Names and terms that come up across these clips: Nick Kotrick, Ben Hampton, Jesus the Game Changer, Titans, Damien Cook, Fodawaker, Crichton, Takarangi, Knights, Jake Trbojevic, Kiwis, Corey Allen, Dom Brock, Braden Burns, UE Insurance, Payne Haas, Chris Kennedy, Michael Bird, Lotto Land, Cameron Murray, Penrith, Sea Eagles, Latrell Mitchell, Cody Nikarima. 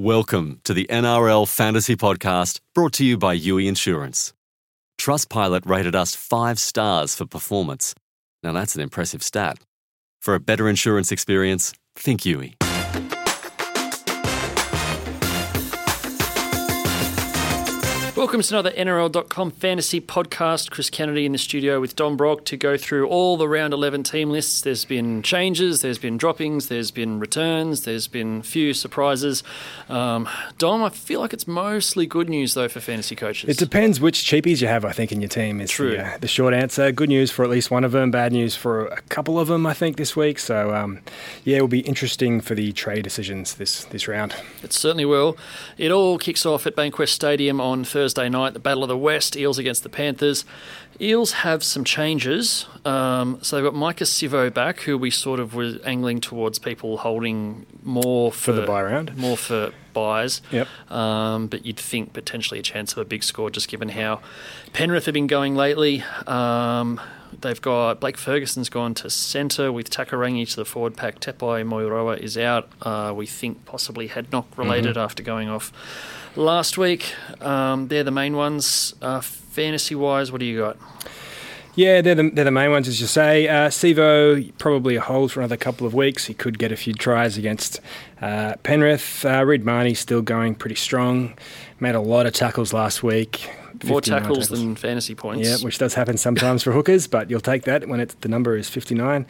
Welcome to the NRL Fantasy Podcast, brought to you by UE Insurance. Trustpilot rated us 5 stars for performance. Now that's an impressive stat. For a better insurance experience, think UE. Welcome to another NRL.com Fantasy Podcast. Chris Kennedy in the studio with Dom Brock to go through all the Round 11 team lists. There's been changes, there's been droppings, there's been returns, there's been few surprises. Dom, I feel like it's mostly good news, though, for fantasy coaches. It depends which cheapies you have, I think, in your team is the short answer. Good news for at least one of them, bad news for a couple of them, I think, this week. So, yeah, it will be interesting for the trade decisions this round. It certainly will. It all kicks off at Bankwest Stadium on Thursday night, the Battle of the West, Eels against the Panthers. Eels have some changes. So they've got Micah Sivo back, who we sort of were angling towards people holding more for the buy round. More for buys. Yep. But you'd think potentially a chance of a big score, just given how Penrith have been going lately. They've got Blake Ferguson's gone to centre with Takarangi to the forward pack. Tepai Moiroa is out. We think possibly Hadnock related after going off last week. They're the main ones. Fantasy wise, what do you got? Yeah, they're the main ones, as you say. Sivo, probably a hold for another couple of weeks. He could get a few tries against Penrith. Reid Marnie still going pretty strong. Made a lot of tackles last week. More tackles than fantasy points. Yeah, which does happen sometimes for hookers, but you'll take that when the number is 59.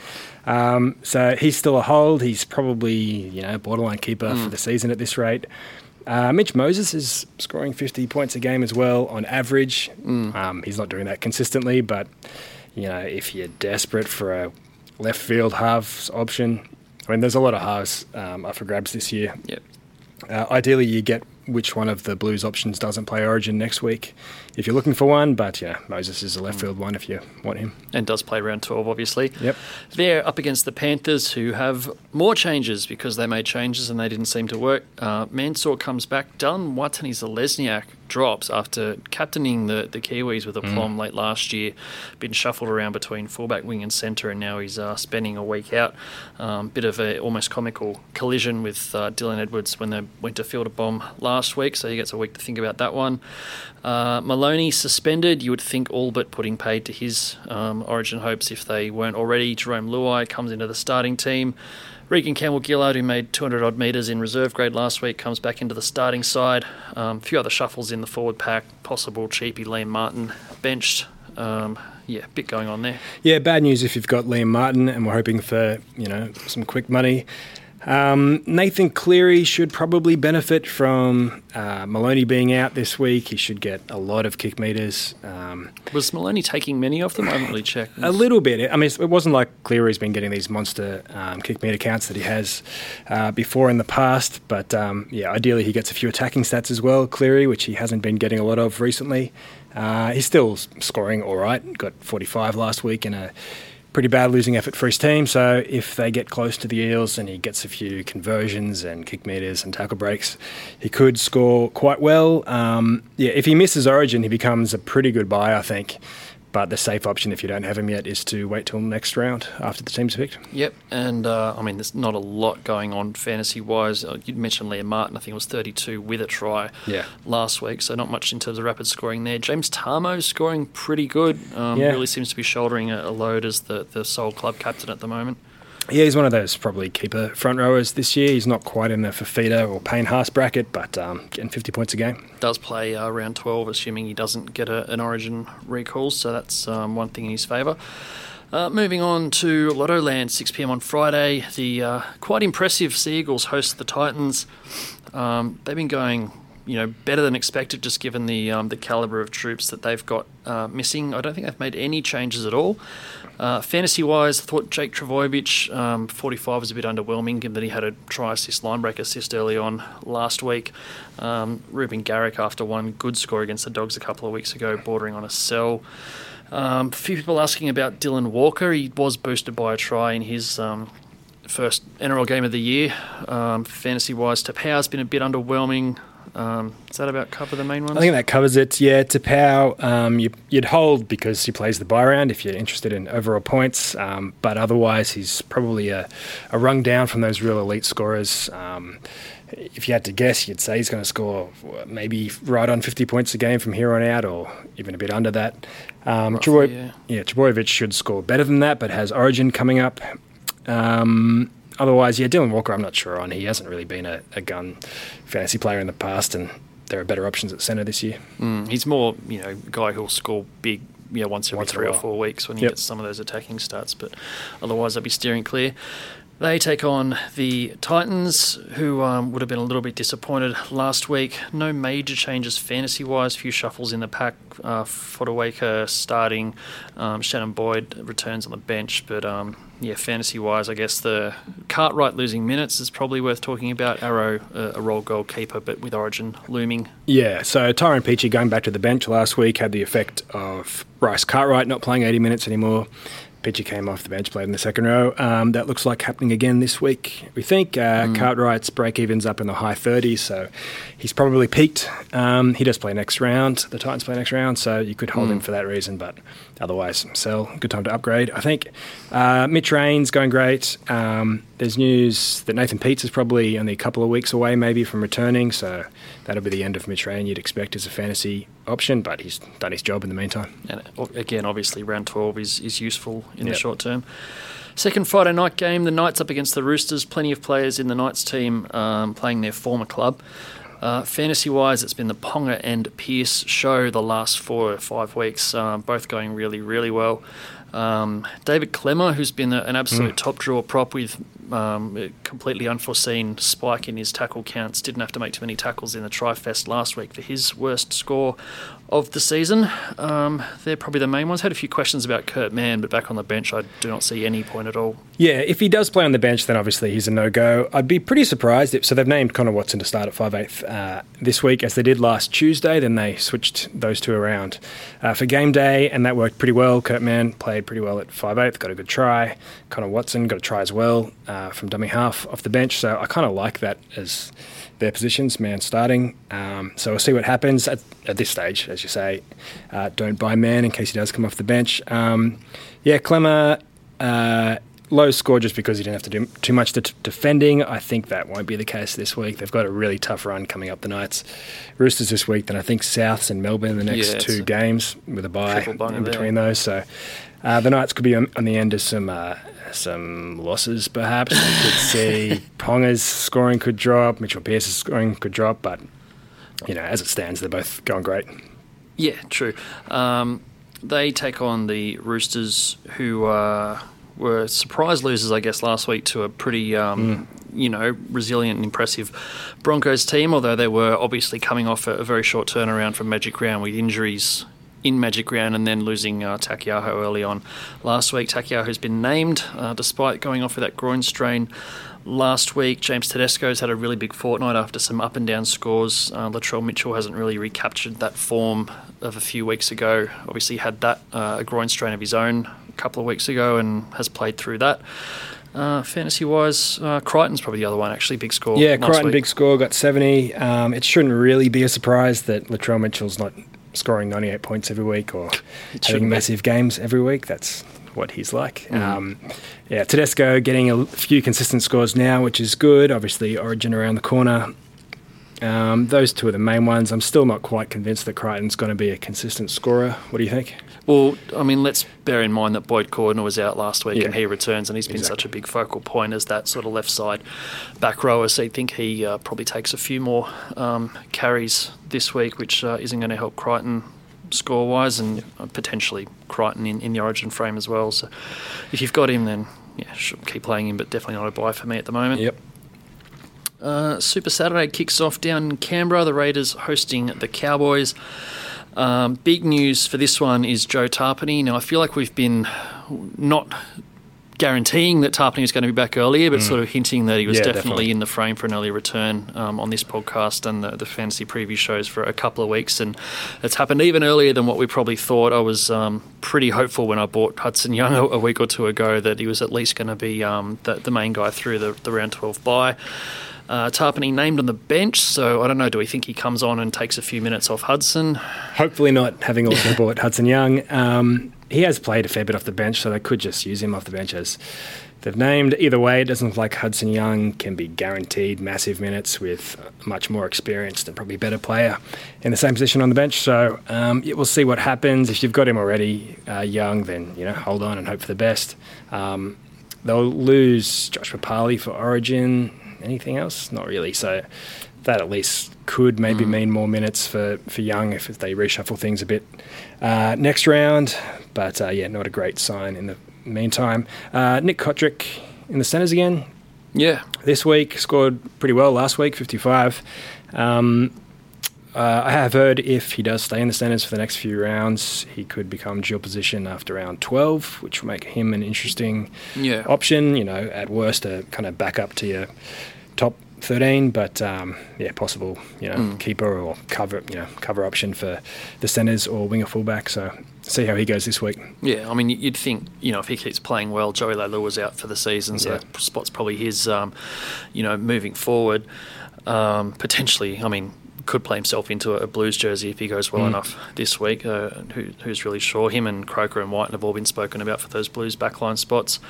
So he's still a hold. He's probably, borderline keeper for the season at this rate. Mitch Moses is scoring 50 points a game as well on average. He's not doing that consistently, but, if you're desperate for a left field halves option, there's a lot of halves up for grabs this year. Yep. Ideally, you get which one of the Blues options doesn't play Origin next week if you're looking for one, but Moses is a left field one if you want him. And does play round 12, obviously. Yep. They're up against the Panthers, who have more changes because they made changes and they didn't seem to work. Mansour comes back. Dylan Walker is a Lesniak. Drops after captaining the Kiwis with aplomb late last year, been shuffled around between fullback, wing and centre, and now he's spending a week out. Bit of a almost comical collision with Dylan Edwards when they went to field a bomb last week, so he gets a week to think about that one. Maloney suspended, you would think all but putting paid to his Origin hopes if they weren't already. Jerome Luai comes into the starting team. Regan Campbell-Gillard, who made 200-odd metres in reserve grade last week, comes back into the starting side. A few other shuffles in the forward pack, possible cheapie Liam Martin benched. Yeah, a bit going on there. Yeah, bad news if you've got Liam Martin and we're hoping for, some quick money. Nathan Cleary should probably benefit from Maloney being out this week. He should get a lot of kick metres. Was Maloney taking many of them? I haven't really checked. A little bit. It wasn't like Cleary's been getting these monster kick metre counts that he has before in the past. But, ideally he gets a few attacking stats as well, Cleary, which he hasn't been getting a lot of recently. He's still scoring all right. Got 45 last week in a pretty bad losing effort for his team, so if they get close to the Eels and he gets a few conversions and kick meters and tackle breaks, he could score quite well. If he misses Origin, he becomes a pretty good buy, I think. But the safe option, if you don't have him yet, is to wait till next round after the team's picked. Yep, and there's not a lot going on fantasy-wise. You mentioned Liam Martin, I think it was 32 with a try last week, so not much in terms of rapid scoring there. James Tamou scoring pretty good. Really seems to be shouldering a load as the sole club captain at the moment. Yeah, he's one of those probably keeper front rowers this year. He's not quite in the Fifita or Payne Haas bracket, but getting 50 points a game. Does play round 12, assuming he doesn't get an Origin recall, so that's one thing in his favour. Moving on to Lotto Land, 6 p.m. on Friday. The quite impressive Sea Eagles host the Titans. They've been going better than expected, just given the calibre of troops that they've got missing. I don't think they've made any changes at all. Fantasy-wise, I thought Jake Trbojevic, 45, was a bit underwhelming, given that he had a try-assist, line-break assist early on last week. Ruben Garrick, after one good score against the Dogs a couple of weeks ago, bordering on a sell. A few people asking about Dylan Walker. He was boosted by a try in his first NRL game of the year. Fantasy-wise, Tapau's been a bit underwhelming. Does that about cover the main ones? I think that covers it. Yeah, Tapau, you'd hold because he plays the bye round if you're interested in overall points. But otherwise, he's probably a rung down from those real elite scorers. If you had to guess, you'd say he's going to score maybe right on 50 points a game from here on out, or even a bit under that. Roughly, Trbojevic should score better than that, but has Origin coming up. Otherwise, Dylan Walker, I'm not sure on. He hasn't really been a gun fantasy player in the past, and there are better options at centre this year. He's more, guy who'll score big, once every 3 or 4 weeks when he gets some of those attacking starts. But otherwise, I'd be steering clear. They take on the Titans, who would have been a little bit disappointed last week. No major changes fantasy-wise, few shuffles in the pack. Fodawaker starting, Shannon Boyd returns on the bench. But, fantasy-wise, I guess the Cartwright losing minutes is probably worth talking about. Arrow, a role goalkeeper, but with Origin looming. Yeah, so Tyrone Peachy going back to the bench last week had the effect of Bryce Cartwright not playing 80 minutes anymore. Pitcher came off the bench, played in the second row. That looks like happening again this week, we think. Cartwright's break-even's up in the high 30s, so he's probably peaked. He does play next round. The Titans play next round, so you could hold him for that reason, but otherwise, sell. Good time to upgrade, I think. Mitch Rain's going great. There's news that Nathan Peets is probably only a couple of weeks away maybe from returning, so that'll be the end of Mitch Rain, you'd expect, as a fantasy option, but he's done his job in the meantime. And again, obviously, round 12 is useful in the short term. Second Friday night game, the Knights up against the Roosters. Plenty of players in the Knights team playing their former club. Fantasy-wise, it's been the Ponga and Pierce show the last 4 or 5 weeks, both going really, really well. David Clemmer, who's been an absolute top draw prop with a completely unforeseen spike in his tackle counts, didn't have to make too many tackles in the Tri-Fest last week for his worst score of the season. They're probably the main ones. Had a few questions about Kurt Mann, but back on the bench I do not see any point at all. Yeah, if he does play on the bench, then obviously he's a no-go. I'd be pretty surprised if, so they've named Connor Watson to start at 5/8 this week, as they did last Tuesday. Then they switched those two around for game day, and that worked pretty well. Kurt Mann played pretty well at 5/8, got a good try. Connor Watson got a try as well from dummy half off the bench, so I kind of like that as their positions, Mann starting. So we'll see what happens at this stage, as you say. Don't buy Mann in case he does come off the bench. Clemmer, low score just because he didn't have to do too much defending. I think that won't be the case this week. They've got a really tough run coming up, the Knights. Roosters this week, then I think Souths and Melbourne the next two games with a bye in between those. So the Knights could be on the end of some losses, perhaps. You could see Ponga's scoring could drop, Mitchell Pearce's scoring could drop, but, as it stands, they're both going great. Yeah, true. They take on the Roosters, who were surprise losers, I guess, last week to a pretty, resilient and impressive Broncos team, although they were obviously coming off a very short turnaround from Magic Round with injuries in Magic Round and then losing Takiaho early on last week. Takiaho's been named despite going off with that groin strain last week. James Tedesco's had a really big fortnight after some up and down scores. Latrell Mitchell hasn't really recaptured that form of a few weeks ago. Obviously had that a groin strain of his own a couple of weeks ago and has played through that. Fantasy-wise, Crichton's probably the other one, actually. Big score. Yeah, Crichton, big score, got 70. It shouldn't really be a surprise that Latrell Mitchell's not scoring 98 points every week or having massive games every week. That's what he's like. Tedesco getting a few consistent scores now, which is good. Obviously, Origin around the corner. Those two are the main ones. I'm still not quite convinced that Crichton's going to be a consistent scorer. What do you think? Well, I mean, let's bear in mind that Boyd Cordner was out last week and he returns, and he's been such a big focal point as that sort of left side back rower. So you think he probably takes a few more carries this week, which isn't going to help Crichton score-wise and potentially Crichton in the Origin frame as well. So if you've got him, then keep playing him, but definitely not a buy for me at the moment. Yep. Super Saturday kicks off down in Canberra, the Raiders hosting the Cowboys. Big news for this one is Joe Tarpeny. Now, I feel like we've been not guaranteeing that Tarpeny was going to be back earlier, but sort of hinting that he was definitely in the frame for an early return on this podcast and the fantasy preview shows for a couple of weeks, and it's happened even earlier than what we probably thought. I was pretty hopeful when I bought Hudson Young a week or two ago that he was at least going to be the main guy through the round 12 bye. Tarpeny named on the bench, so I don't know, do we think he comes on and takes a few minutes off Hudson? Hopefully not, having also bought Hudson Young. He has played a fair bit off the bench, so they could just use him off the bench as they've named. Either way, it doesn't look like Hudson Young can be guaranteed massive minutes with a much more experienced and probably better player in the same position on the bench. So we'll see what happens. If you've got him already, Young, then hold on and hope for the best. They'll lose Josh Papali for Origin. Anything else? Not really. So that at least could maybe mean more minutes for Young if they reshuffle things a bit next round. But, not a great sign in the meantime. Nick Kotrick in the centres again. Yeah. This week, scored pretty well last week, 55. I have heard if he does stay in the centres for the next few rounds, he could become dual position after round 12, which will make him an interesting option. At worst, a kind of backup to your top 13, but possible keeper or cover cover option for the centres or winger fullback. So see how he goes this week. Yeah, I mean you'd think if he keeps playing well, Joey Lailua's out for the season, so that spot's probably his. Moving forward, potentially. I mean, could play himself into a Blues jersey if he goes well enough this week. Who's really sure? Him and Croker and White have all been spoken about for those Blues backline spots.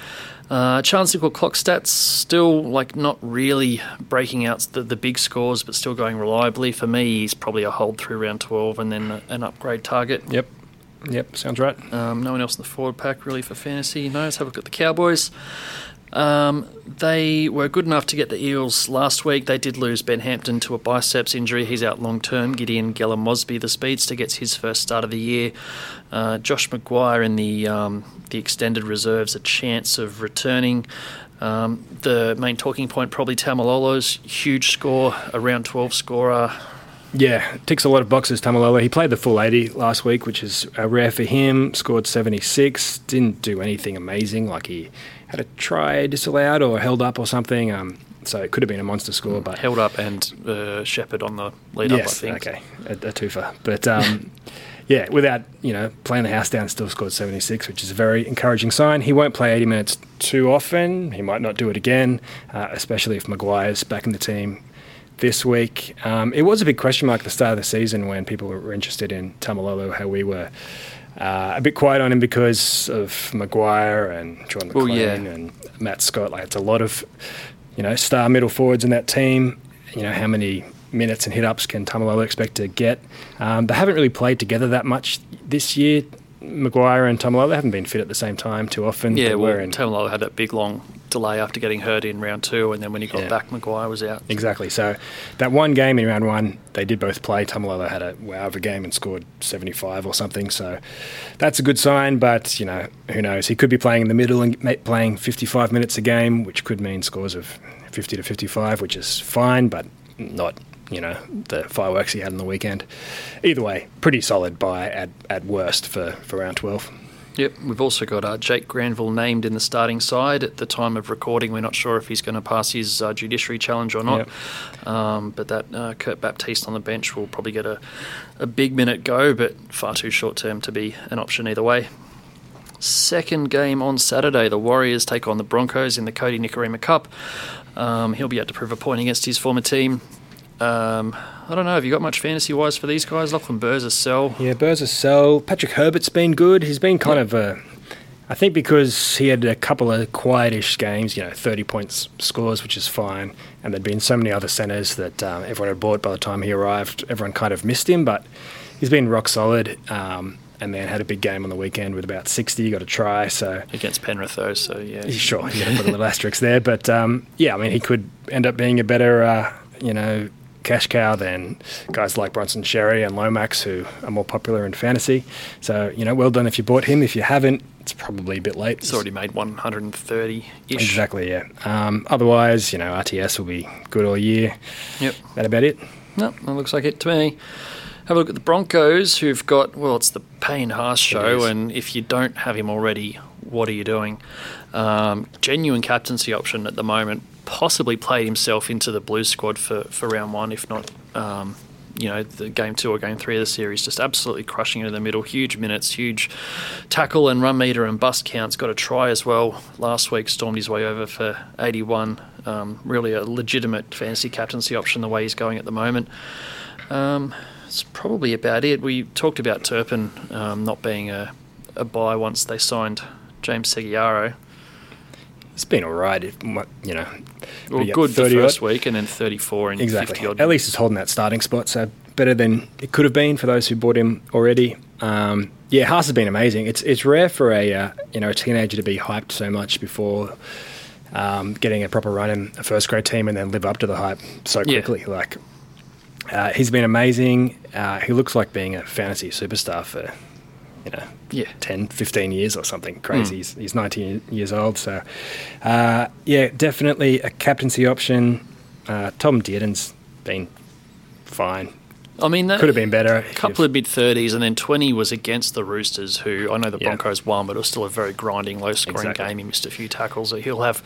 Chance equal clock stats still not really breaking out the big scores, but still going reliably. For me, he's probably a hold through round 12 and then an upgrade target. Yep, sounds right. No one else in the forward pack really for fantasy. No, let's have a look at the Cowboys. They were good enough to get the Eels last week. They did lose Ben Hampton to a biceps injury. He's out long-term. Gideon Geller-Mosby, the speedster, gets his first start of the year. Josh Maguire in the extended reserves, a chance of returning. The main talking point, probably Tamalolo's huge score, a round 12 scorer. Yeah, ticks a lot of boxes, Tamalolo. He played the full 80 last week, which is rare for him. Scored 76. Didn't do anything amazing. He had a try disallowed or held up or something. So it could have been a monster score. But held up and Shepherd on the lead-up, yes, I think. Yes, okay, a twofer. But, without playing the house down, still scored 76, which is a very encouraging sign. He won't play 80 minutes too often. He might not do it again, especially if Maguire's back in the team this week. It was a big question mark at the start of the season when people were interested in Tamalolo, how we were a bit quiet on him because of Maguire and Jordan McLean and Matt Scott. It's a lot of star middle forwards in that team. How many minutes and hit-ups can Tamalolo expect to get? They haven't really played together that much this year. Maguire and Tamalolo haven't been fit at the same time too often. Yeah, Tamalolo had that big long delay after getting hurt in round 2, and then when he got back, Maguire was out. Exactly. So that one game in round 1, they did both play. Tamalolo had a wow of a game and scored 75 or something. So that's a good sign, but who knows? He could be playing in the middle and playing 55 minutes a game, which could mean scores of 50 to 55, which is fine, but not the fireworks he had on the weekend. Either way, pretty solid buy at worst for round 12. Yep, we've also got Jake Granville named in the starting side. At the time of recording, we're not sure if he's going to pass his judiciary challenge or not. Yep. But that Kurt Baptiste on the bench will probably get a big minute go, but far too short term to be an option either way. Second game on Saturday, the Warriors take on the Broncos in the Cody Nikarima Cup. He'll be able to prove a point against his former team. I don't know, have you got much fantasy-wise for these guys? Lachlan Burr's a sell. Yeah, Burr's a sell. Patrick Herbert's been good. He's been kind of I think because he had a couple of quietish games, 30 points scores, which is fine, and there'd been so many other centres that everyone had bought by the time he arrived. Everyone kind of missed him, but he's been rock solid. And then had a big game on the weekend with about 60, got a try. So against Penrith, though, so yeah. Sure, you got to put a little asterisk there. But, he could end up being a better, cash cow than guys like Bronson Sherry and Lomax, who are more popular in fantasy. So, well done if you bought him. If you haven't, it's probably a bit late. It's already made 130-ish. Exactly, yeah. Otherwise, RTS will be good all year. Yep. That about it? No, that looks like it to me. Have a look at the Broncos, who've got, it's the Payne Haas show, and if you don't have him already, what are you doing? Genuine captaincy option at the moment. Possibly played himself into the Blues squad for round 1, if not you know, the game two or game three of the series, just absolutely crushing it in the middle. Huge minutes, huge tackle and run meter and bust counts. Got a try as well last week, stormed his way over for 81. Really a legitimate fantasy captaincy option the way he's going at the moment. It's probably about it. We talked about Turpin not being a buy once they signed James Seguiaro. It's been all right. Good the first week and then 34 and 50-odd. At least he's holding that starting spot, so better than it could have been for those who bought him already. Haas has been amazing. It's rare for a teenager to be hyped so much before getting a proper run in a first-grade team and then live up to the hype so quickly. Yeah. He's been amazing. He looks like being a fantasy superstar for 10, 15 years or something crazy. He's 19 years old, so definitely a captaincy option. Tom Dearden's been fine. I mean, that could have been better. A couple of mid-30s, and then 20 was against the Roosters, who I know the Broncos won, but it was still a very grinding, low-scoring game. He missed a few tackles. He'll have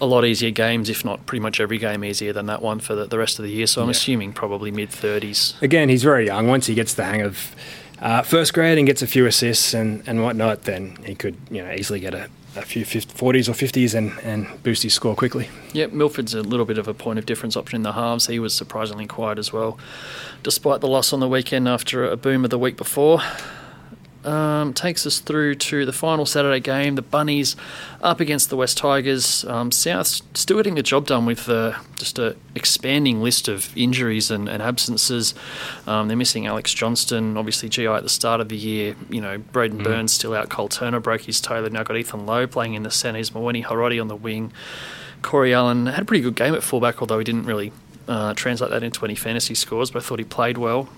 a lot easier games, if not pretty much every game easier than that one for the rest of the year, so I'm assuming probably mid-30s. Again, he's very young. Once he gets the hang of first grade and gets a few assists and whatnot, then he could easily get a few 40s or 50s and boost his score quickly. Yep, Milford's a little bit of a point of difference option in the halves. He was surprisingly quiet as well, despite the loss on the weekend after a boom of the week before. Takes us through to the final Saturday game. The Bunnies up against the West Tigers. South's still getting the job done with just an expanding list of injuries and absences. They're missing Alex Johnston, obviously GI at the start of the year. Braden Burns still out. Cole Turner broke his toe. They've now got Ethan Lowe playing in the centres. Maweni Harodi on the wing. Corey Allen had a pretty good game at fullback, although he didn't really translate that into any fantasy scores, but I thought he played well.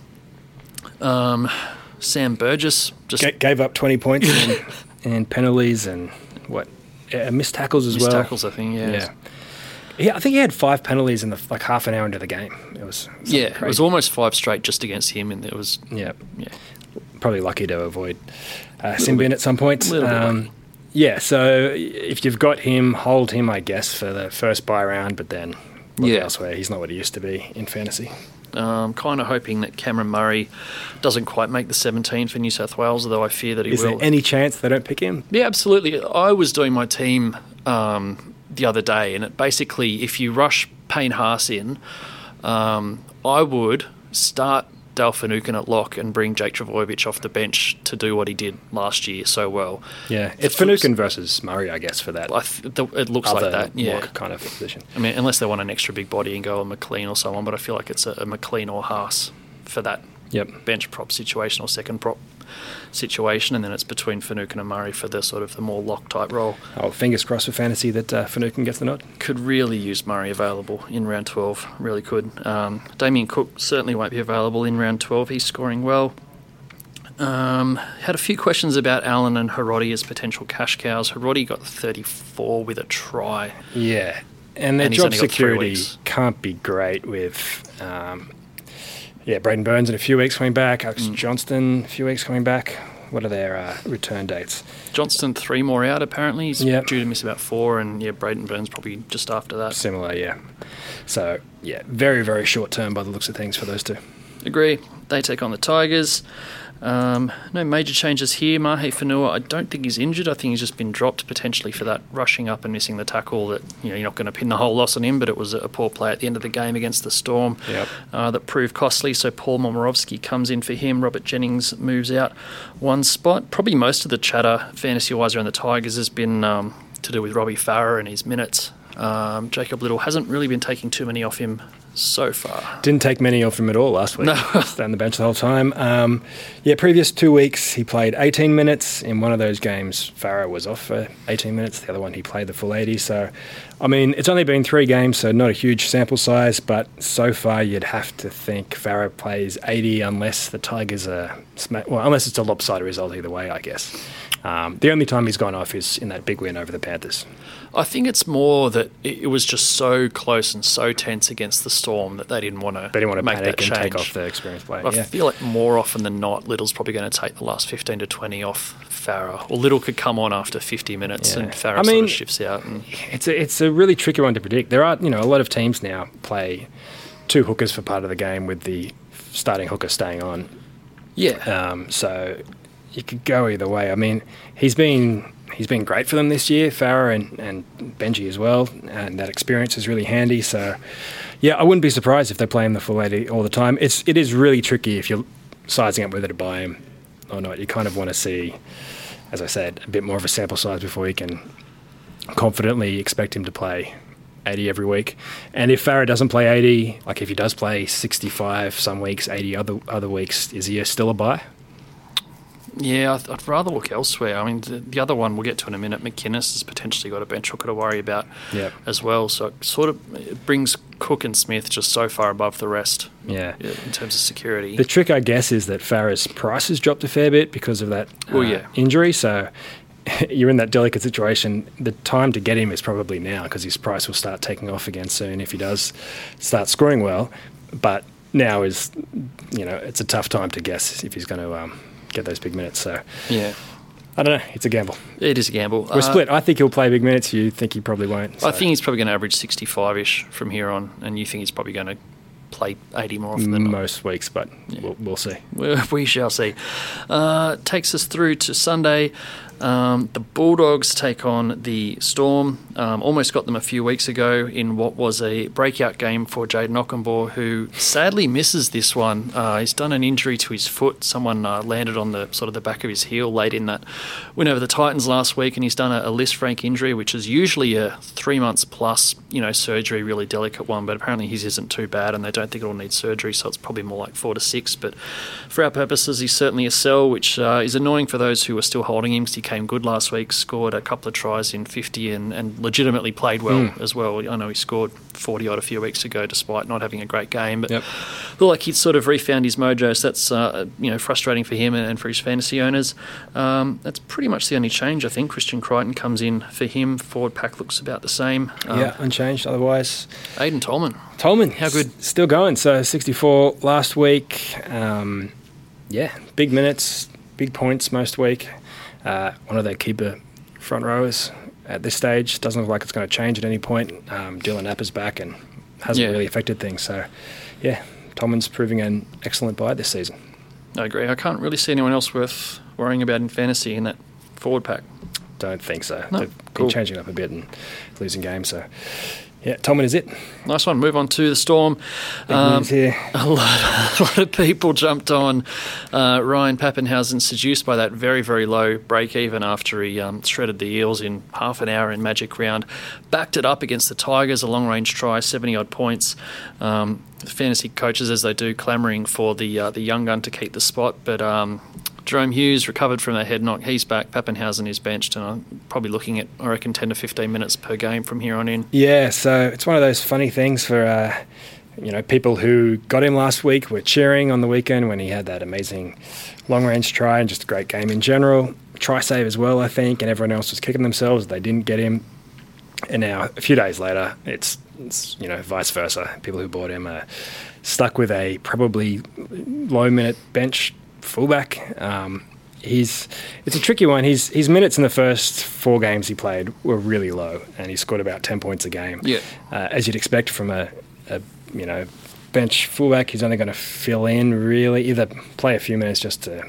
Sam Burgess just gave up 20 points and penalties and missed tackles as well. Missed tackles, I think, yeah. Yeah, I think he had 5 penalties in the half an hour into the game. It was crazy. It was almost 5 straight just against him, and it was probably lucky to avoid Simbin at some point. So if you've got him, hold him, I guess, for the first buy round, but then look elsewhere. He's not what he used to be in fantasy. Kind of hoping that Cameron Murray doesn't quite make the 17 for New South Wales, although I fear that he will. Is there any chance they don't pick him? Yeah, absolutely. I was doing my team the other day, and it basically, if you rush Payne Haas in, I would start Dale Finucane at lock and bring Jake Trbojevic off the bench to do what he did last year so well. Yeah, it's Finucane versus Murray, I guess, for that. It looks like that, lock kind of position. I mean, unless they want an extra big body and go on McLean or someone, but I feel like it's a McLean or Haas for that bench prop situation or second prop situation, and then it's between Finucane and Murray for the sort of the more lock type role. Oh, fingers crossed for fantasy that Finucane gets the nod. Could really use Murray available in round 12, really could. Damien Cook certainly won't be available in round 12. He's scoring well. Had a few questions about Allen and Harodi as potential cash cows. Harodi got 34 with a try. Yeah, and their job security can't be great with Braden Burns in a few weeks coming back. Alex Johnston, a few weeks coming back. What are their return dates? Johnston, 3 more out, apparently. He's due to miss about 4, and, Braden Burns probably just after that. Similar, yeah. So, very, very short term by the looks of things for those two. Agree. They take on the Tigers. No major changes here. Mahe Fanua, I don't think he's injured. I think he's just been dropped potentially for that rushing up and missing the tackle that, you're not going to pin the whole loss on him, but it was a poor play at the end of the game against the Storm that proved costly. So Paul Momorowski comes in for him. Robert Jennings moves out 1 spot. Probably most of the chatter fantasy-wise around the Tigers has been to do with Robbie Farah and his minutes. Jacob Little hasn't really been taking too many off him so far. Didn't take many off him at all last week. No. Stayed on the bench the whole time. Previous 2 weeks he played 18 minutes. In one of those games, Farah was off for 18 minutes. The other one he played the full 80. So, I mean, it's only been 3 games, so not a huge sample size, but so far you'd have to think Farah plays 80 unless the Tigers are... unless it's a lopsided result either way, I guess. The only time he's gone off is in that big win over the Panthers. I think it's more that it was just so close and so tense against the Storm that they didn't want to make that change. Take off the experienced player. I feel like more often than not, Little's probably going to take the last 15 to 20 off Farah. Or Little could come on after 50 minutes and Farah sort of shifts out. It's a really tricky one to predict. There are, a lot of teams now play two hookers for part of the game with the starting hooker staying on. Yeah. So you could go either way. I mean, he's been great for them this year, Farah and Benji as well, and that experience is really handy. So, yeah, I wouldn't be surprised if they play him the full 80 all the time. It is really tricky if you're sizing up whether to buy him or not. You kind of want to see, as I said, a bit more of a sample size before you can confidently expect him to play 80 every week. And if Farah doesn't play 80, like if he does play 65 some weeks, 80 other weeks, is he still a buy? Yeah, I'd rather look elsewhere. I mean, the other one we'll get to in a minute, McInnes has potentially got a bench hooker to worry about as well. So it sort of brings Cook and Smith just so far above the rest in terms of security. The trick, I guess, is that Farah's price has dropped a fair bit because of that injury. So you're in that delicate situation. The time to get him is probably now because his price will start taking off again soon if he does start scoring well. But now is, it's a tough time to guess if he's going to get those big minutes. So, yeah, I don't know. It's a gamble. It is a gamble. We're split. I think he'll play big minutes. You think he probably won't. So. I think he's probably going to average 65-ish from here on, and you think he's probably going to play 80 more often than most weeks, but we'll see. We shall see. Takes us through to Sunday. The Bulldogs take on the Storm. Almost got them a few weeks ago in what was a breakout game for Jaden Ockenbaugh, who sadly misses this one. He's done an injury to his foot. Someone landed on the sort of the back of his heel late in that win over the Titans last week, and he's done a Lisfranc injury, which is usually a 3 months plus, surgery, really delicate one. But apparently his isn't too bad, and they don't think it'll need surgery, so it's probably more like 4 to 6. But for our purposes, he's certainly a sell, which is annoying for those who are still holding him. He came good last week, scored a couple of tries in 50 and legitimately played well as well. I know he scored 40-odd a few weeks ago despite not having a great game. But looked like he'd sort of refound his mojo, so that's frustrating for him and for his fantasy owners. That's pretty much the only change, I think. Christian Crichton comes in for him. Forward pack looks about the same. Unchanged otherwise. Aidan Tolman. How good? Still going. So 64 last week. Big minutes, big points most week. One of their keeper front rowers at this stage. Doesn't look like it's going to change at any point. Dylan Apper's back and hasn't really affected things. So, Tomlin's proving an excellent buy this season. I agree. I can't really see anyone else worth worrying about in fantasy in that forward pack. Don't think so. No, they've been changing up a bit and losing games, so... Yeah, Tomlin is it. Nice one. Move on to the Storm. A lot of people jumped on Ryan Pappenhausen, seduced by that very, very low break-even after he shredded the Eels in half an hour in Magic Round. Backed it up against the Tigers, a long-range try, 70-odd points. Fantasy coaches, as they do, clamouring for the young gun to keep the spot, but... Jerome Hughes recovered from that head knock. He's back. Pappenhausen is benched, and I'm probably looking at, I reckon, 10 to 15 minutes per game from here on in. Yeah, so it's one of those funny things for, people who got him last week were cheering on the weekend when he had that amazing long-range try and just a great game in general. Try-save as well, I think, and everyone else was kicking themselves. They didn't get him. And now, a few days later, it's vice versa. People who bought him are stuck with a probably low-minute bench fullback. It's a tricky one. His minutes in the first four games he played were really low, and he scored about 10 points a game. Yeah, as you'd expect from a bench fullback. He's only going to fill in really, either play a few minutes just to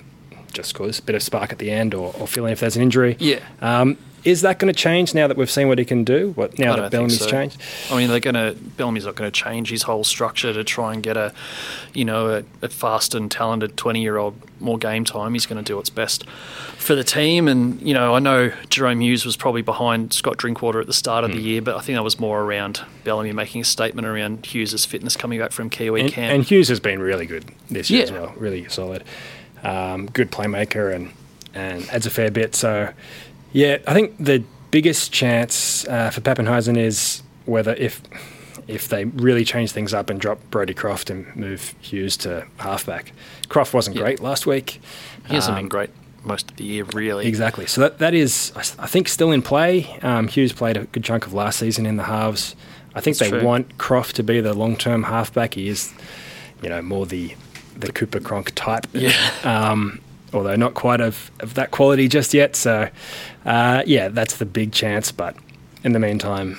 score this bit of spark at the end, or fill in if there's an injury. Yeah. Is that going to change now that we've seen what he can do? Now that Bellamy's changed? I mean, Bellamy's not going to change his whole structure to try and get a fast and talented 20-year-old more game time. He's going to do what's best for the team. And, I know Jerome Hughes was probably behind Scott Drinkwater at the start of the year, but I think that was more around Bellamy making a statement around Hughes' fitness coming back from Kiwi camp. And Hughes has been really good this year as well, really solid. Good playmaker and adds a fair bit. So, yeah, I think the biggest chance for Pappenhausen is whether if they really change things up and drop Brodie Croft and move Hughes to halfback. Croft wasn't great last week. He hasn't been great most of the year, really. Exactly. So that is, I think, still in play. Hughes played a good chunk of last season in the halves. I think That's true. Want Croft to be the long-term halfback. He is, more the Cooper Cronk type. Yeah. Although not quite of that quality just yet. So, that's the big chance. But in the meantime,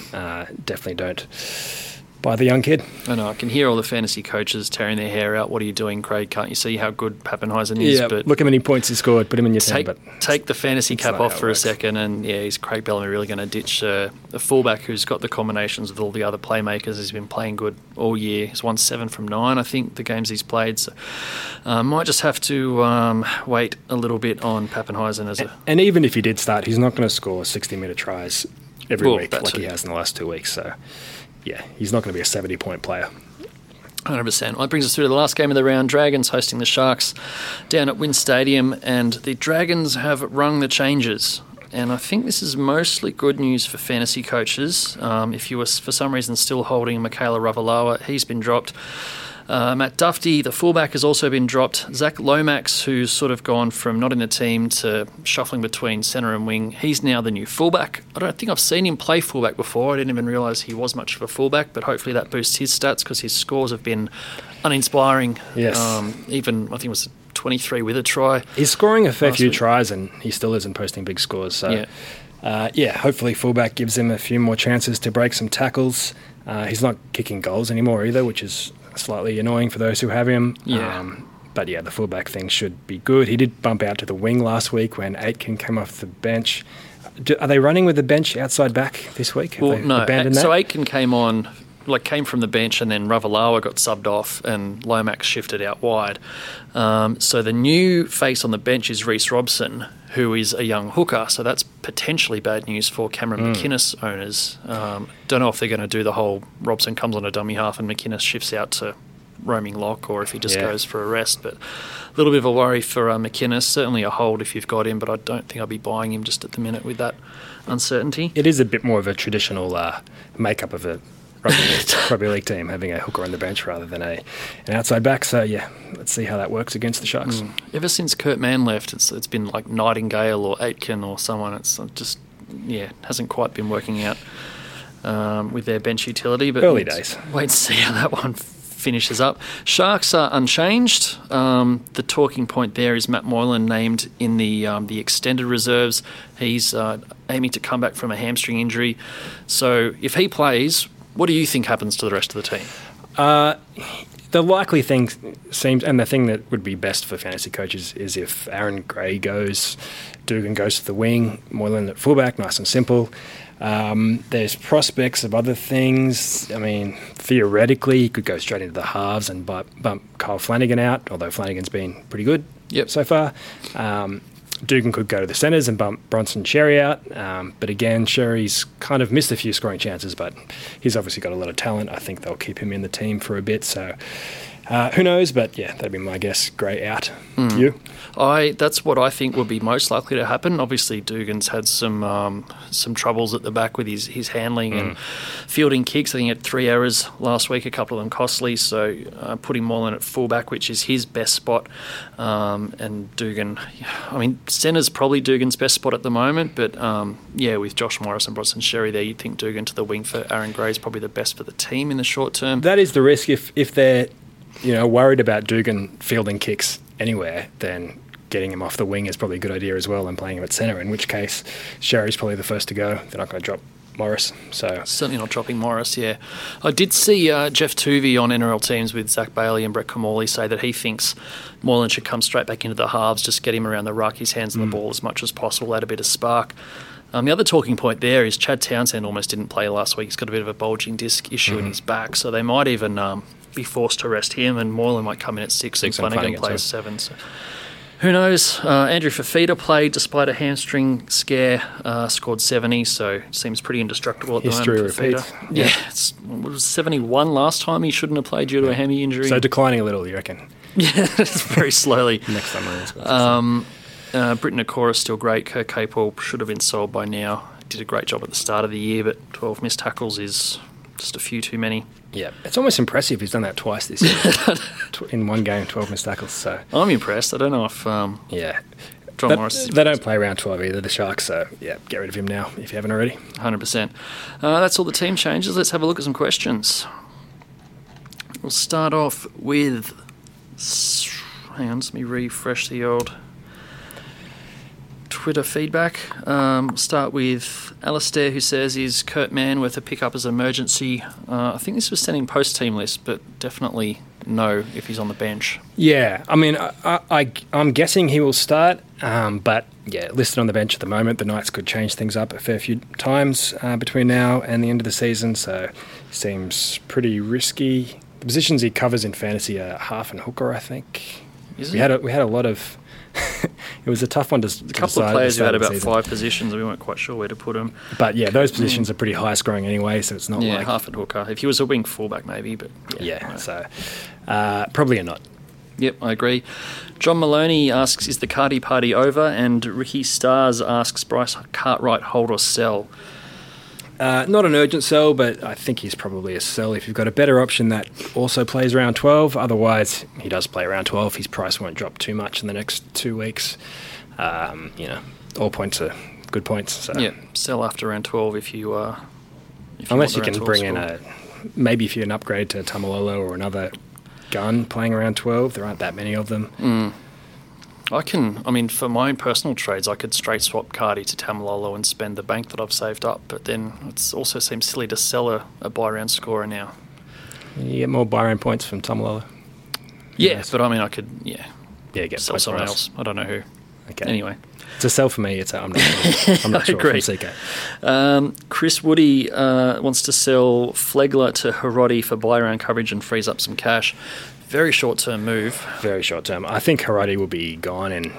definitely don't by the young kid. I know. I can hear all the fantasy coaches tearing their hair out. What are you doing, Craig? Can't you see how good Pappenhuyzen is? Yeah, but look how many points he scored. Put him in your team. But take the fantasy cap off for a second, and yeah, is Craig Bellamy really going to ditch a fullback who's got the combinations with all the other playmakers? He's been playing good all year. He's won 7 from 9, I think, the games he's played. So might just have to wait a little bit on Pappenhuyzen. And even if he did start, he's not going to score 60-minute tries every week like he has in the last 2 weeks. So... yeah, he's not going to be a 70-point player. 100%. Well, that brings us through to the last game of the round. Dragons hosting the Sharks down at Wynn Stadium, and the Dragons have rung the changes. And I think this is mostly good news for fantasy coaches. If you were, for some reason, still holding Michaela Ravaloa, he's been dropped. Matt Duffy, the fullback, has also been dropped. Zach Lomax, who's sort of gone from not in the team to shuffling between centre and wing, he's now the new fullback. I don't think I've seen him play fullback before. I didn't even realise he was much of a fullback, but hopefully that boosts his stats because his scores have been uninspiring. Yes. Even, I think it was 23 with a try. He's scoring a fair few tries and he still isn't posting big scores. So, yeah, hopefully fullback gives him a few more chances to break some tackles. He's not kicking goals anymore either, which is... slightly annoying for those who have him. Yeah. But yeah, the fullback thing should be good. He did bump out to the wing last week when Aitken came off the bench. Are they running with the bench outside back this week? Have they abandoned that? So Aitken came on, came from the bench, and then Ravalawa got subbed off and Lomax shifted out wide. So the new face on the bench is Reece Robson, who is a young hooker, so that's potentially bad news for Cameron McInnes owners. Don't know if they're going to do the whole Robson comes on a dummy half and McInnes shifts out to roaming lock, or if he just goes for a rest. But a little bit of a worry for McInnes, certainly a hold if you've got him, but I don't think I'll be buying him just at the minute with that uncertainty. It is a bit more of a traditional makeup of a rugby league team, having a hooker on the bench rather than an outside back. So, yeah, let's see how that works against the Sharks. Ever since Kurt Mann left, it's been like Nightingale or Aitken or someone. It's just, hasn't quite been working out with their bench utility. But early days. Wait and see how that one finishes up. Sharks are unchanged. The talking point there is Matt Moylan named in the extended reserves. He's aiming to come back from a hamstring injury. So if he plays... what do you think happens to the rest of the team? The likely thing seems, and the thing that would be best for fantasy coaches is if Aaron Gray goes, Dugan goes to the wing, Moylan at fullback, nice and simple. There's prospects of other things. I mean, theoretically, he could go straight into the halves and bump Kyle Flanagan out, although Flanagan's been pretty good so far. Dugan could go to the centres and bump Bronson Cherry out. But again, Cherry's kind of missed a few scoring chances, but he's obviously got a lot of talent. I think they'll keep him in the team for a bit. So who knows? But yeah, that'd be my guess. Gray out. You? That's what I think would be most likely to happen. Obviously, Dugan's had some troubles at the back with his handling and fielding kicks. I think he had 3 errors last week, a couple of them costly. So putting Moylan at fullback, which is his best spot, and Dugan. I mean, centre's probably Dugan's best spot at the moment, but with Josh Morris and Bronson Cherry there, you'd think Dugan to the wing for Aaron Gray is probably the best for the team in the short term. That is the risk if they're worried about Dugan fielding kicks anywhere, then getting him off the wing is probably a good idea as well and playing him at centre, in which case Sherry's probably the first to go. They're not going to drop Morris. So certainly not dropping Morris, I did see Jeff Tuvey on NRL Teams with Zach Bailey and Brett Camorley say that he thinks Moylan should come straight back into the halves, just get him around the ruck, his hands on the ball as much as possible, add a bit of spark. The other talking point there is Chad Townsend almost didn't play last week. He's got a bit of a bulging disc issue in his back, so they might even... be forced to rest him, and Moylan might come in at 6 and Flanagan plays 7. So who knows? Andrew Fifita played despite a hamstring scare, scored 70, so seems pretty indestructible at the moment. History repeats. It was 71 last time. He shouldn't have played due to a hammy injury. So declining a little, you reckon? Yeah, very slowly. Next time around. Britton Okora still great. Kirk Capel should have been sold by now. Did a great job at the start of the year, but 12 missed tackles is... just a few too many. Yeah, it's almost impressive he's done that twice this year. In one game, 12 missed tackles. So I'm impressed. I don't know if... John Morris is impressed. Don't play round 12 either, the Sharks, so yeah, get rid of him now if you haven't already. 100%. That's all the team changes. Let's have a look at some questions. We'll start off with... hang on, let me refresh the old... Twitter feedback. Start with Alistair, who says, is Kurt Mann worth a pickup as an emergency? I think this was sending post-team list, but definitely no if he's on the bench. Yeah, I mean, I'm guessing he will start, but yeah, listed on the bench at the moment. The Knights could change things up a fair few times between now and the end of the season, so seems pretty risky. The positions he covers in fantasy are half and hooker, I think. We had a lot of... It was a tough one to decide. A couple of players who had about five positions and we weren't quite sure where to put them. But yeah, those positions are pretty high scoring anyway, so it's not like... Yeah, half and hooker. If he was a wing fullback maybe, but... Yeah, so probably a not. Yep, I agree. John Maloney asks, is the Cardi party over? And Ricky Stars asks, Bryce Cartwright, hold or sell? Not an urgent sell, but I think he's probably a sell if you've got a better option that also plays round 12. Otherwise, he does play round 12. His price won't drop too much in the next 2 weeks. All points are good points. So. Yeah, sell after round 12 if you are... Unless you can bring in maybe if you're an upgrade to Tamalolo or another gun playing around 12. There aren't that many of them. Mm. For my own personal trades, I could straight swap Cardi to Tamalolo and spend the bank that I've saved up, but then it also seems silly to sell a buy-round scorer now. You get more buy-round points from Tamalolo. Yeah, yes. But I could, get sell someone else. I don't know who. Okay. Anyway. It's a sell for me. I'm not sure from CK. Chris Woody wants to sell Flegler to Hiroti for buy-round coverage and frees up some cash. Very short-term move. Very short-term. I think Hiroti will be gone in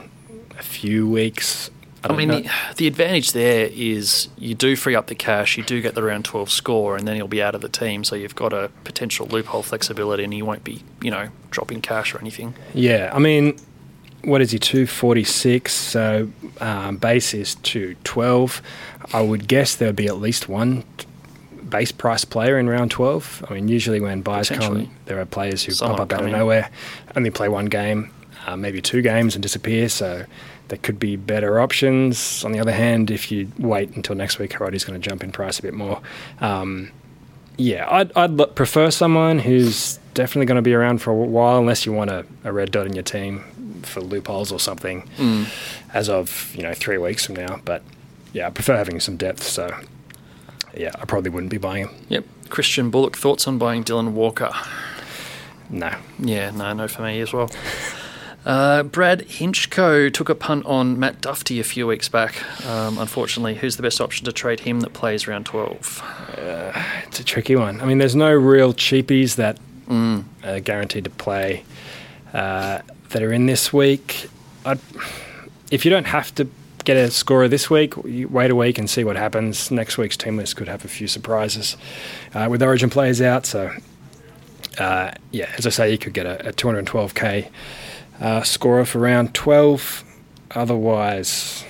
a few weeks. The advantage there is you do free up the cash, you do get the round 12 score, and then he'll be out of the team, so you've got a potential loophole flexibility and you won't be, dropping cash or anything. Yeah, what is he, 246? So base is 212. I would guess there would be at least one base price player in round 12. Usually when buys come, there are players who pop up out of nowhere, only play one game, maybe two games and disappear, so there could be better options. On the other hand, if you wait until next week, Hiroti's going to jump in price a bit more. I'd prefer someone who's definitely going to be around for a while, unless you want a red dot in your team for loopholes or something as of 3 weeks from now. But yeah, I prefer having some depth, so... Yeah, I probably wouldn't be buying him. Yep. Christian Bullock, thoughts on buying Dylan Walker? No. Yeah, no for me as well. Brad Hinchco took a punt on Matt Duffy a few weeks back. Unfortunately, who's the best option to trade him that plays round 12? It's a tricky one. There's no real cheapies that are guaranteed to play that are in this week. If you don't have to get a scorer this week, you wait a week and see what happens. Next week's team list could have a few surprises with Origin players out. So, as I say, you could get a 212k scorer for round 12. Otherwise,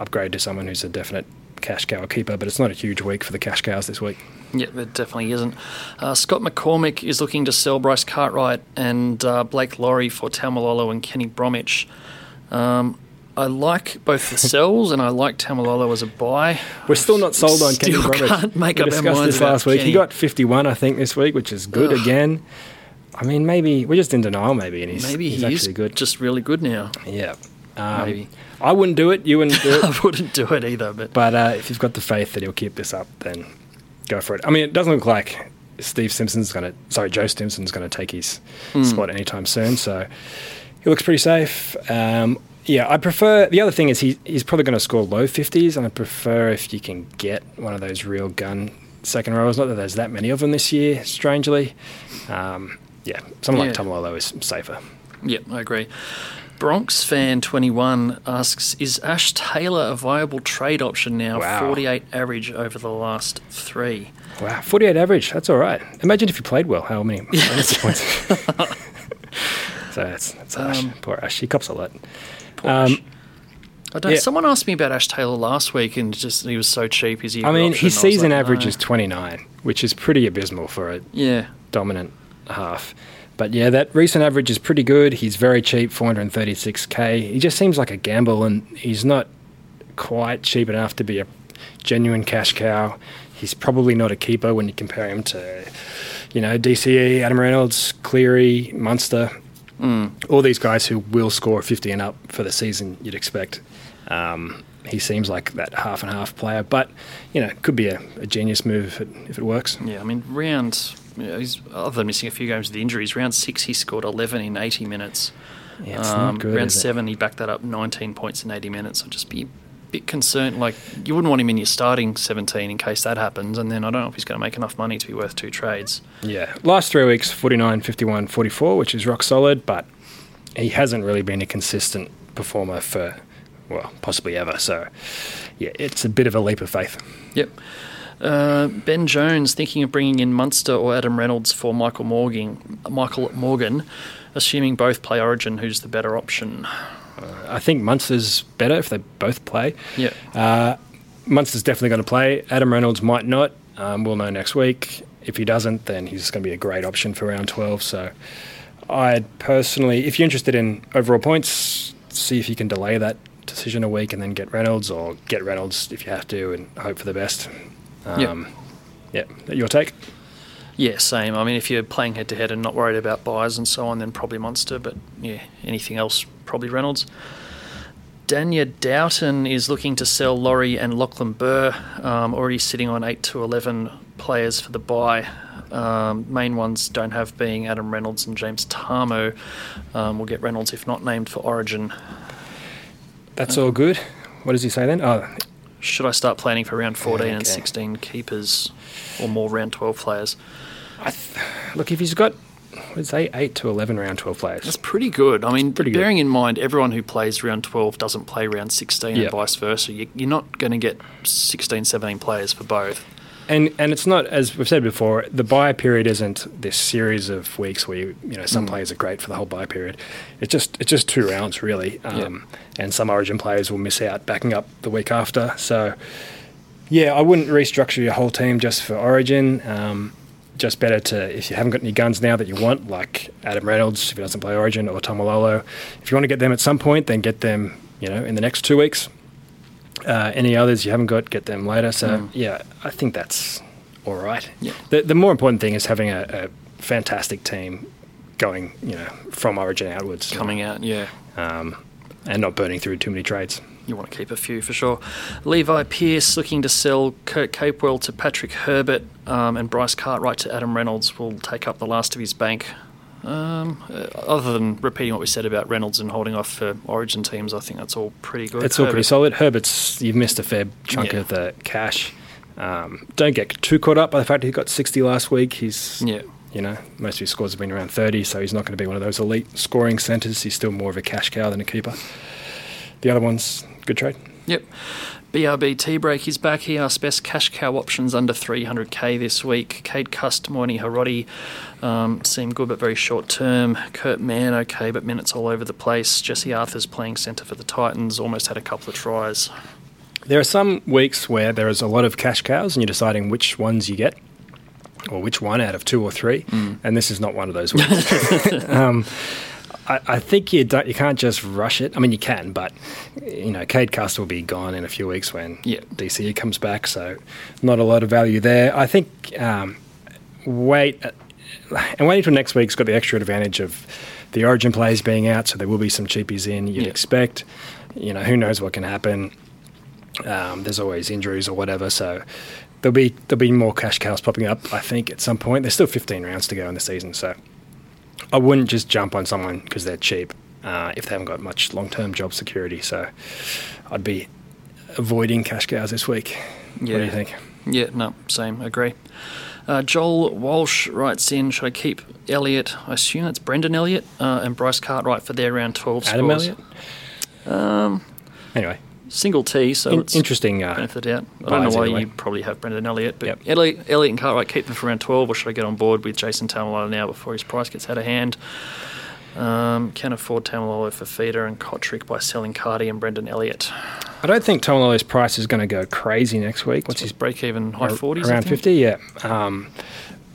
upgrade to someone who's a definite cash cow keeper, but it's not a huge week for the cash cows this week. Yeah, it definitely isn't. Scott McCormick is looking to sell Bryce Cartwright and Blake Laurie for Tamalolo and Kenny Bromwich. I like both the sells and I like Tamalolo as a buy. We're still not sold on Kenny Bromwich. Can't make up our minds about Kenny. We discussed this last week. He got 51, I think, this week, which is good again. Maybe we're just in denial, and he's actually good. Just really good now. Yeah. Maybe. I wouldn't do it. You wouldn't do it. I wouldn't do it either. But if you've got the faith that he'll keep this up, then go for it. It doesn't look like Joe Stimson's going to take his spot anytime soon, so he looks pretty safe. Yeah, I prefer... The other thing is he's probably going to score low 50s, and I prefer if you can get one of those real gun second rowers. Not that there's that many of them this year, strangely. Someone like Tamalolo is safer. Yeah, I agree. Bronx Fan 21 asks, is Ash Taylor a viable trade option now? Wow. 48 average over the last three. Wow, 48 average. That's all right. Imagine if you played well. How many points? So that's Ash. Poor Ash. He cops a lot. Someone asked me about Ash Taylor last week, and he was so cheap. Is he? His season average is 29, which is pretty abysmal for a dominant half. But yeah, that recent average is pretty good. He's very cheap, 436k. He just seems like a gamble, and he's not quite cheap enough to be a genuine cash cow. He's probably not a keeper when you compare him to, DCE, Adam Reynolds, Cleary, Munster. All these guys who will score 50 and up for the season, you'd expect. He seems like that half and half player, but you know, could be a genius move if it works. Yeah, I mean, he's other than missing a few games with injuries, round 6 he scored 11 in 80 minutes. Yeah, it's not good. Round 7 he backed that up 19 points in 80 minutes. I'd just be a bit concerned. Like, you wouldn't want him in your starting 17 in case that happens, and then I don't know if he's going to make enough money to be worth 2 trades. Yeah, last 3 weeks 49, 51, 44, which is rock solid, but he hasn't really been a consistent performer for, well, possibly ever. So, yeah, it's a bit of a leap of faith. Yep. Ben Jones thinking of bringing in Munster or Adam Reynolds for Michael Morgan, assuming both play Origin. Who's the better option? I think Munster's better if they both play. Yeah. Munster's definitely going to play. Adam Reynolds might not. We'll know next week. If he doesn't, then he's going to be a great option for round 12. So, I'd personally, if you're interested in overall points, see if you can delay that decision a week and then get Reynolds, or get Reynolds if you have to and hope for the best. Your take? Yeah, same. I mean, if you're playing head-to-head and not worried about buys and so on, then probably Munster, but yeah, anything else, probably Reynolds. Danya Doughton is looking to sell Laurie and Lachlan Burr, already sitting on 8 to 11 players for the buy. Main ones don't have being Adam Reynolds and James Tamou. We'll get Reynolds if not named for Origin. That's all good. What does he say then? Should I start planning for round 14 and 16 keepers, or more round 12 players? Look, if he's got, let's say, 8 to 11 round 12 players, that's pretty good. I mean, bearing in mind everyone who plays round 12 doesn't play round 16 and vice versa. You're not going to get 16, 17 players for both. And it's not, as we've said before, the bye period isn't this series of weeks where some players are great for the whole bye period. It's just 2 rounds really, and some Origin players will miss out backing up the week after. So yeah, I wouldn't restructure your whole team just for Origin. Just better to, if you haven't got any guns now that you want, like Adam Reynolds if he doesn't play Origin, or Tomalolo, if you want to get them at some point, then get them in the next 2 weeks. Any others you haven't got, get them later. So, yeah, I think that's all right. Yeah. The more important thing is having a fantastic team going, from Origin outwards. And not burning through too many trades. You want to keep a few for sure. Levi Pierce looking to sell Kurt Capewell to Patrick Herbert, and Bryce Cartwright to Adam Reynolds will take up the last of his bank. Other than repeating what we said about Reynolds and holding off for Origin teams, I think that's all pretty good. It's all pretty solid. Herbert's, you've missed a fair chunk of the cash. Don't get too caught up by the fact he got 60 last week. He's, most of his scores have been around 30, so he's not going to be one of those elite scoring centres. He's still more of a cash cow than a keeper. The other one's good trade. Yep. BRB T-Break is back. He asked best cash cow options under 300k this week. Cade Cust, Moini Harodi seem good but very short term. Kurt Mann, okay, but minutes all over the place. Jesse Arthur's playing centre for the Titans, almost had a couple of tries. There are some weeks where there is a lot of cash cows and you're deciding which ones you get, or which one out of 2 or 3, and this is not one of those weeks. I think you can't just rush it. I mean, you can, but, Cade Cust will be gone in a few weeks when DCE comes back, so not a lot of value there. I think waiting until next week's got the extra advantage of the Origin players being out, so there will be some cheapies in, you'd expect. Who knows what can happen. There's always injuries or whatever, so there'll be more cash cows popping up, I think, at some point. There's still 15 rounds to go in the season, so I wouldn't just jump on someone because they're cheap if they haven't got much long-term job security. So I'd be avoiding cash cows this week. Yeah. What do you think? Yeah, no, same, agree. Joel Walsh writes in, should I keep Elliott? I assume that's Brendan Elliott and Bryce Cartwright for their round 12 scores. Adam Elliott? Anyway. Single T, so it's interesting. Benefit out. I don't know why you probably have Brendan Elliott, but Elliott and Cartwright keep them for round 12, or should I get on board with Jason Tamalolo now before his price gets out of hand? Can afford Tamalolo for Fifita and Kotrick by selling Cardi and Brendan Elliott. I don't think Tamalolo's price is going to go crazy next week. What's his break-even? High 40s, around 50, yeah.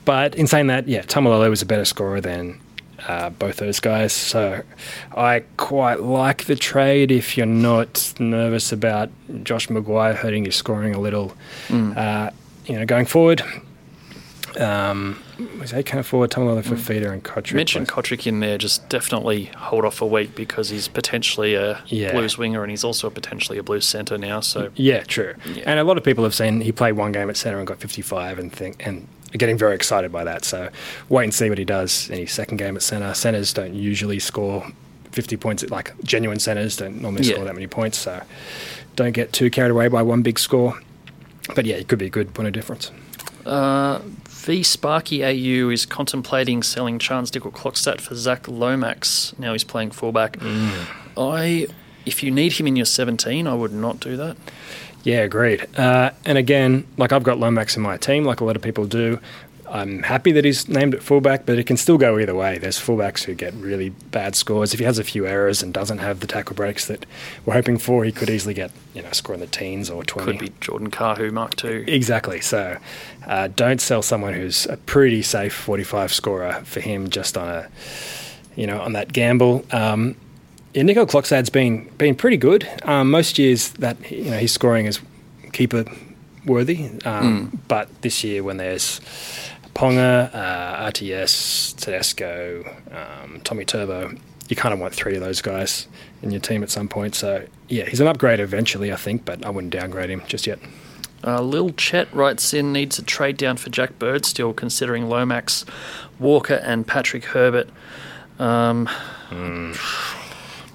But in saying that, Tamalolo was a better scorer than both those guys, so I quite like the trade if you're not nervous about Josh Maguire hurting your scoring a little going forward. they can't afford Tamalolo for Fifita and Kotrick. Mention Kotrick in there, just definitely hold off a week because he's potentially a Blues winger and he's also potentially a Blues centre now. So yeah, true. Yeah. And a lot of people have seen he played one game at centre and got 55 and getting very excited by that. So wait and see what he does in his second game at centre. Centres don't usually score 50 points, like genuine centres don't normally score that many points. So don't get too carried away by one big score. But yeah, it could be a good point of difference. V Sparky AU is contemplating selling Charles Dickel Klokstad for Zach Lomax. Now he's playing fullback. If you need him in your 17, I would not do that. Yeah, agreed. And again, like I've got Lomax in my team, like a lot of people do. I'm happy that he's named at fullback, but it can still go either way. There's fullbacks who get really bad scores. If he has a few errors and doesn't have the tackle breaks that we're hoping for, he could easily get, score in the teens or 20. Could be Jordan Kahu Mark II. Exactly. So don't sell someone who's a pretty safe 45 scorer for him just on a, on that gamble. Nico Klokstad's been pretty good. Most years that, his scoring is keeper worthy, but this year when there's Ponga, RTS, Tedesco, Tommy Turbo, you kind of want three of those guys in your team at some point. So, yeah, he's an upgrade eventually, I think, but I wouldn't downgrade him just yet. Lil Chet writes in, needs a trade down for Jack Bird still, considering Lomax, Walker and Patrick Herbert. Again,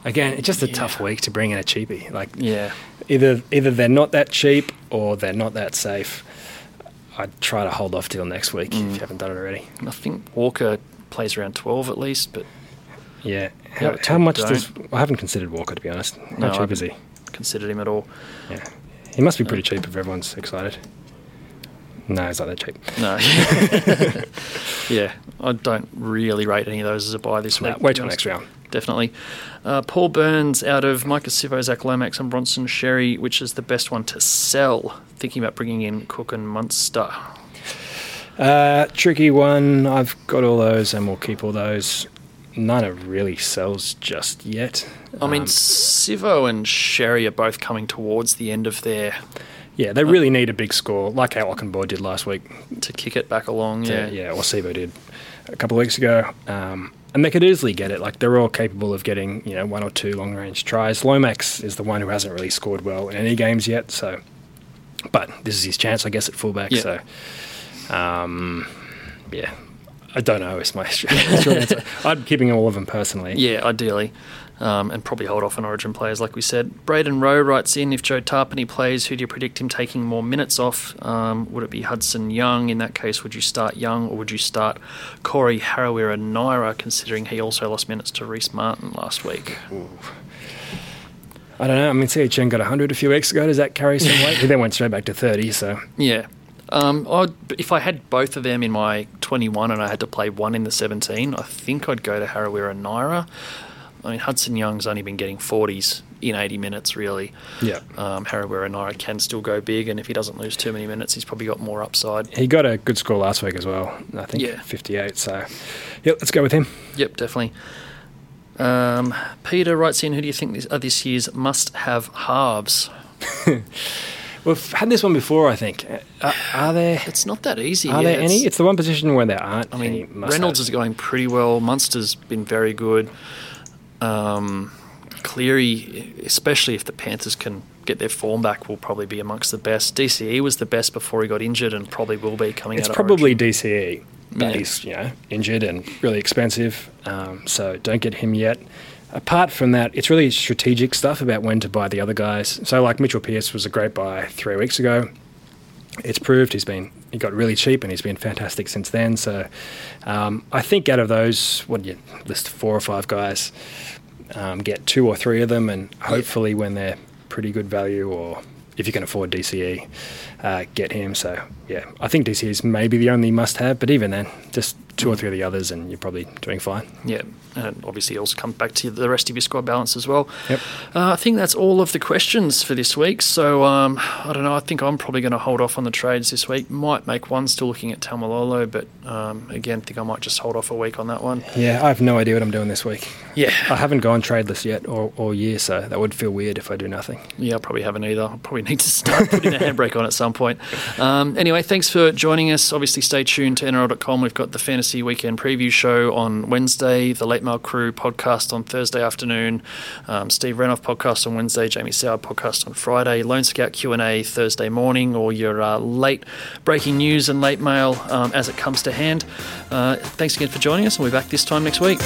it's just a tough week to bring in a cheapie. Either they're not that cheap or they're not that safe. I'd try to hold off till next week if you haven't done it already. I think Walker plays around 12 at least, but yeah. How much does I haven't considered Walker, to be honest. How cheap is he? Considered him at all? Yeah, he must be pretty cheap if everyone's excited. No, he's not that cheap. No. Yeah, I don't really rate any of those as a buy this week. Wait till next round. Definitely. Paul Burns out of Micah Sivo, Zach Lomax and Bronson Sherry, which is the best one to sell? Thinking about bringing in Cook and Munster. Tricky one. I've got all those and we'll keep all those. None of really sells just yet. I mean, Sivo and Sherry are both coming towards the end of their... Yeah, they really need a big score, like how Ockenbaugh did last week. To kick it back along, or Sivo did a couple of weeks ago. And they could easily get it. They're all capable of getting, one or two long-range tries. Lomax is the one who hasn't really scored well in any games yet, so... But this is his chance, I guess, at fullback, so... I don't know is my short answer. I'm keeping all of them personally. Yeah, ideally. And probably hold off on Origin players, like we said. Braden Rowe writes in, if Joe Tarpeny plays, who do you predict him taking more minutes off? Would it be Hudson Young? In that case, would you start Young or would you start Corey Harawira-Naira, considering he also lost minutes to Reece Martin last week? Ooh. I don't know. CHN got 100 a few weeks ago. Does that carry some weight? He then went straight back to 30, so... Yeah. If I had both of them in my 21 and I had to play one in the 17, I think I'd go to Harawira-Naira. Hudson Young's only been getting 40s in 80 minutes, really. Yeah. Harawira-Naira can still go big, and if he doesn't lose too many minutes, he's probably got more upside. He got a good score last week as well, I think, 58. So, let's go with him. Yep, definitely. Peter writes in, who do you think are this year's must-have halves? We've had this one before, I think. Are there... It's not that easy. Are there any? It's the one position where there aren't any must-haves. Reynolds is going pretty well. Munster's been very good. Cleary, especially if the Panthers can get their form back, will probably be amongst the best. DCE was the best before he got injured and probably will be coming out of Origin. It's probably DCE, but he's injured and really expensive, so don't get him yet. Apart from that, it's really strategic stuff about when to buy the other guys. So Mitchell Pierce was a great buy 3 weeks ago. It's proved he got really cheap and he's been fantastic since then. So I think out of those, list four or five guys, get two or three of them, and hopefully when they're pretty good value, or if you can afford DCE, get him. So I think DCE is maybe the only must-have, but even then, just two or three of the others, and you're probably doing fine. Yeah, and obviously it also comes back to the rest of your squad balance as well. Yep. I think that's all of the questions for this week, so I don't know, I think I'm probably going to hold off on the trades this week. Might make one, still looking at Tamalolo, but again, I think I might just hold off a week on that one. Yeah, I have no idea what I'm doing this week. Yeah. I haven't gone tradeless yet all year, so that would feel weird if I do nothing. Yeah, I probably haven't either. I probably need to start putting a handbrake on at some point. Anyway, thanks for joining us. Obviously, stay tuned to NRL.com. We've got the Fantasy Weekend Preview Show on Wednesday, the Late Mail Crew podcast on Thursday afternoon, Steve Renoff podcast on Wednesday, Jamie Sauer podcast on Friday, Lone Scout Q&A Thursday morning, or your late breaking news and late mail as it comes to hand. Thanks again for joining us, and we'll be back this time next week.